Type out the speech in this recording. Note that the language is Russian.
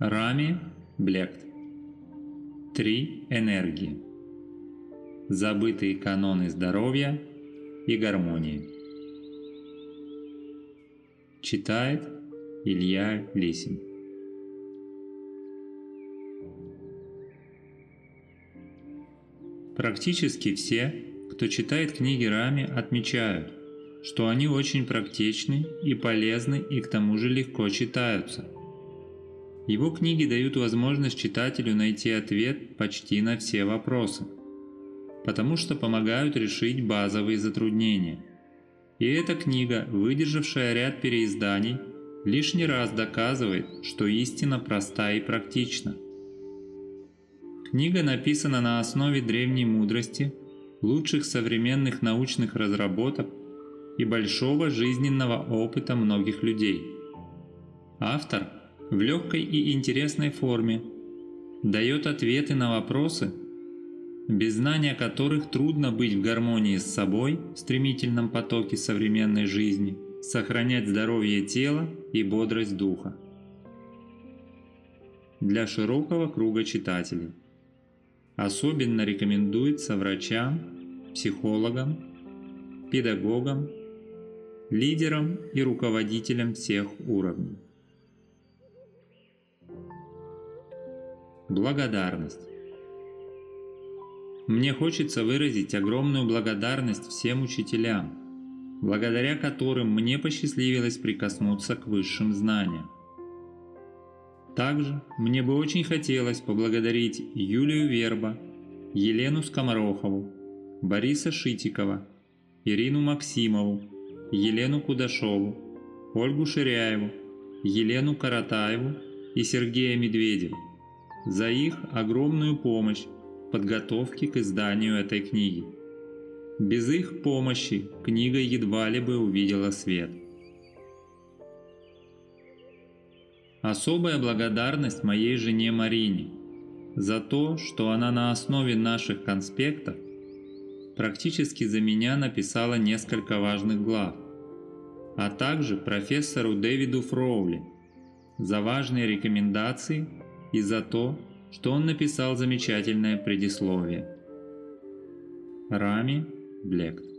Рами Блект. Три энергии. Забытые каноны здоровья и гармонии. Читает Илья Лисин. Практически все, кто читает книги Рами, отмечают, что они очень практичны и полезны, и к тому же легко читаются. Его книги дают возможность читателю найти ответ почти на все вопросы, потому что помогают решить базовые затруднения. И эта книга, выдержавшая ряд переизданий, лишний раз доказывает, что истина проста и практична. Книга написана на основе древней мудрости, лучших современных научных разработок и большого жизненного опыта многих людей. Автор в легкой и интересной форме дает ответы на вопросы, без знания которых трудно быть в гармонии с собой в стремительном потоке современной жизни, сохранять здоровье тела и бодрость духа. Для широкого круга читателей. Особенно рекомендуется врачам, психологам, педагогам, лидерам и руководителям всех уровней. Благодарность. Мне хочется выразить огромную благодарность всем учителям, благодаря которым мне посчастливилось прикоснуться к высшим знаниям. Также мне бы очень хотелось поблагодарить Юлию Верба, Елену Скоморохову, Бориса Шитикова, Ирину Максимову, Елену Кудашову, Ольгу Ширяеву, Елену Каратаеву и Сергея Медведева за их огромную помощь в подготовке к изданию этой книги. Без их помощи книга едва ли бы увидела свет. Особая благодарность моей жене Марине за то, что она на основе наших конспектов практически за меня написала несколько важных глав, а также профессору Дэвиду Фроули за важные рекомендации и за то, что он написал замечательное предисловие. Рами Блект.